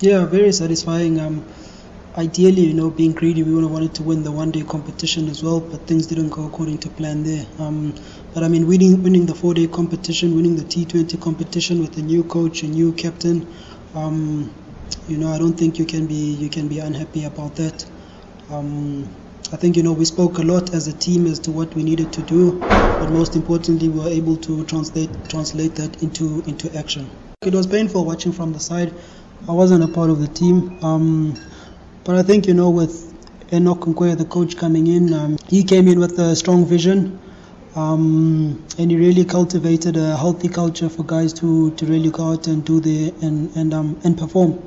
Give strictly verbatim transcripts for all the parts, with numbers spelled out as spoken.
Yeah, very satisfying. Um, ideally, you know, being greedy, we would have wanted to win the one-day competition as well, but things didn't go according to plan there. Um, but I mean, winning, winning the four-day competition, winning the T twenty competition with a new coach, a new captain, um, you know, I don't think you can be you can be unhappy about that. Um, I think, you know, we spoke a lot as a team as to what we needed to do, but most importantly, we were able to translate translate that into into action. It was painful watching from the side. I wasn't a part of the team, um, but I think, you know, with Enoch Mkwe, the coach, coming in, um, he came in with a strong vision, um, and he really cultivated a healthy culture for guys to, to really go out and do the and and um and perform.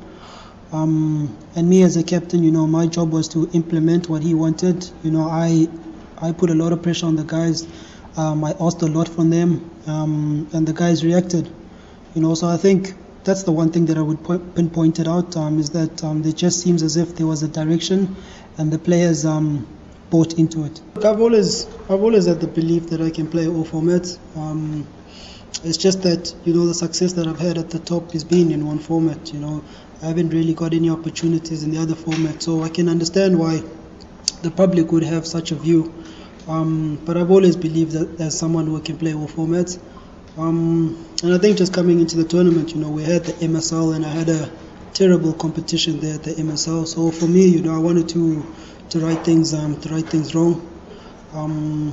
Um, and me as a captain, you know, my job was to implement what he wanted. You know, I I put a lot of pressure on the guys. Um, I asked a lot from them, um, and the guys reacted. You know, so I think that's the one thing that I would point, pinpoint it out um, is that um, it just seems as if there was a direction, and the players um, bought into it. Look, I've always I've always had the belief that I can play all formats. Um, It's just that, you know, the success that I've had at the top has been in one format. You know, I haven't really got any opportunities in the other format, so I can understand why the public would have such a view. Um, but I've always believed that there's someone who can play all formats. Um, and I think just coming into the tournament, you know, we had the M S L, and I had a terrible competition there at the M S L. So for me, you know, I wanted to to right things um, to right things wrong. Um,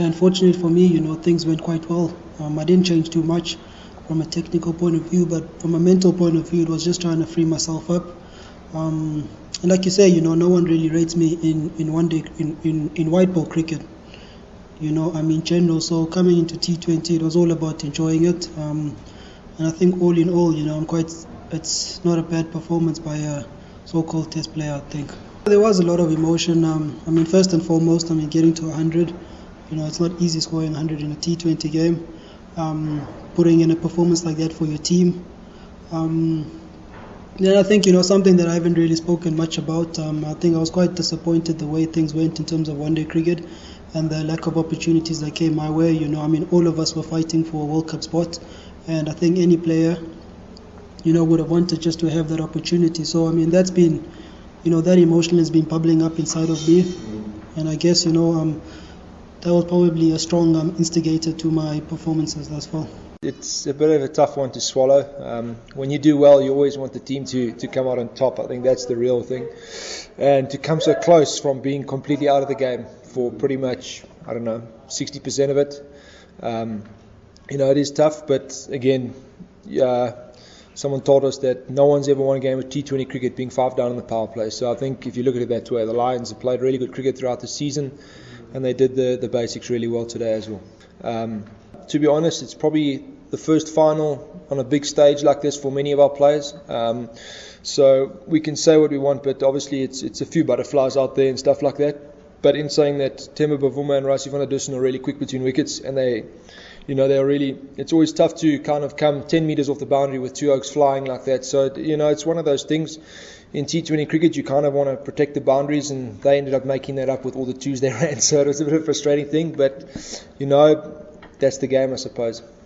And fortunately for me, you know, things went quite well. Um, I didn't change too much from a technical point of view, but from a mental point of view, it was just trying to free myself up. Um, and like you say, you know, no one really rates me in, in one day in, in, in white ball cricket. You know, I mean, general. So coming into T twenty, it was all about enjoying it. Um, and I think all in all, you know, I'm quite. It's not a bad performance by a so-called test player, I think. There was a lot of emotion. Um, I mean, first and foremost, I mean, getting to one hundred. You know, it's not easy scoring one hundred in a T twenty game. Um, putting in a performance like that for your team. Um, then I think, you know, something that I haven't really spoken much about. Um, I think I was quite disappointed the way things went in terms of one-day cricket and the lack of opportunities that came my way. You know, I mean, all of us were fighting for a World Cup spot, and I think any player, you know, would have wanted just to have that opportunity. So I mean, that's been, you know, that emotion has been bubbling up inside of me, and I guess, you know, um. that was probably a strong um, instigator to my performances as well. It's a bit of a tough one to swallow. Um, when you do well, you always want the team to, to come out on top. I think that's the real thing. And to come so close from being completely out of the game for pretty much, I don't know, sixty percent of it, um, you know, it is tough. But again, yeah, someone told us that no one's ever won a game of T twenty cricket being five down in the power play. So I think if you look at it that way, the Lions have played really good cricket throughout the season, and they did the, the basics really well today as well. Um, to be honest, it's probably the first final on a big stage like this for many of our players. Um, so we can say what we want, but obviously it's it's a few butterflies out there and stuff like that. But in saying that, Timber Bavuma and Rossi van der Dusen are really quick between wickets, and they, you know, they are really. It's always tough to kind of come ten meters off the boundary with two oaks flying like that. So you know, it's one of those things. In T twenty cricket, you kind of want to protect the boundaries, and they ended up making that up with all the twos they ran, so it was a bit of a frustrating thing, but, you know, that's the game, I suppose.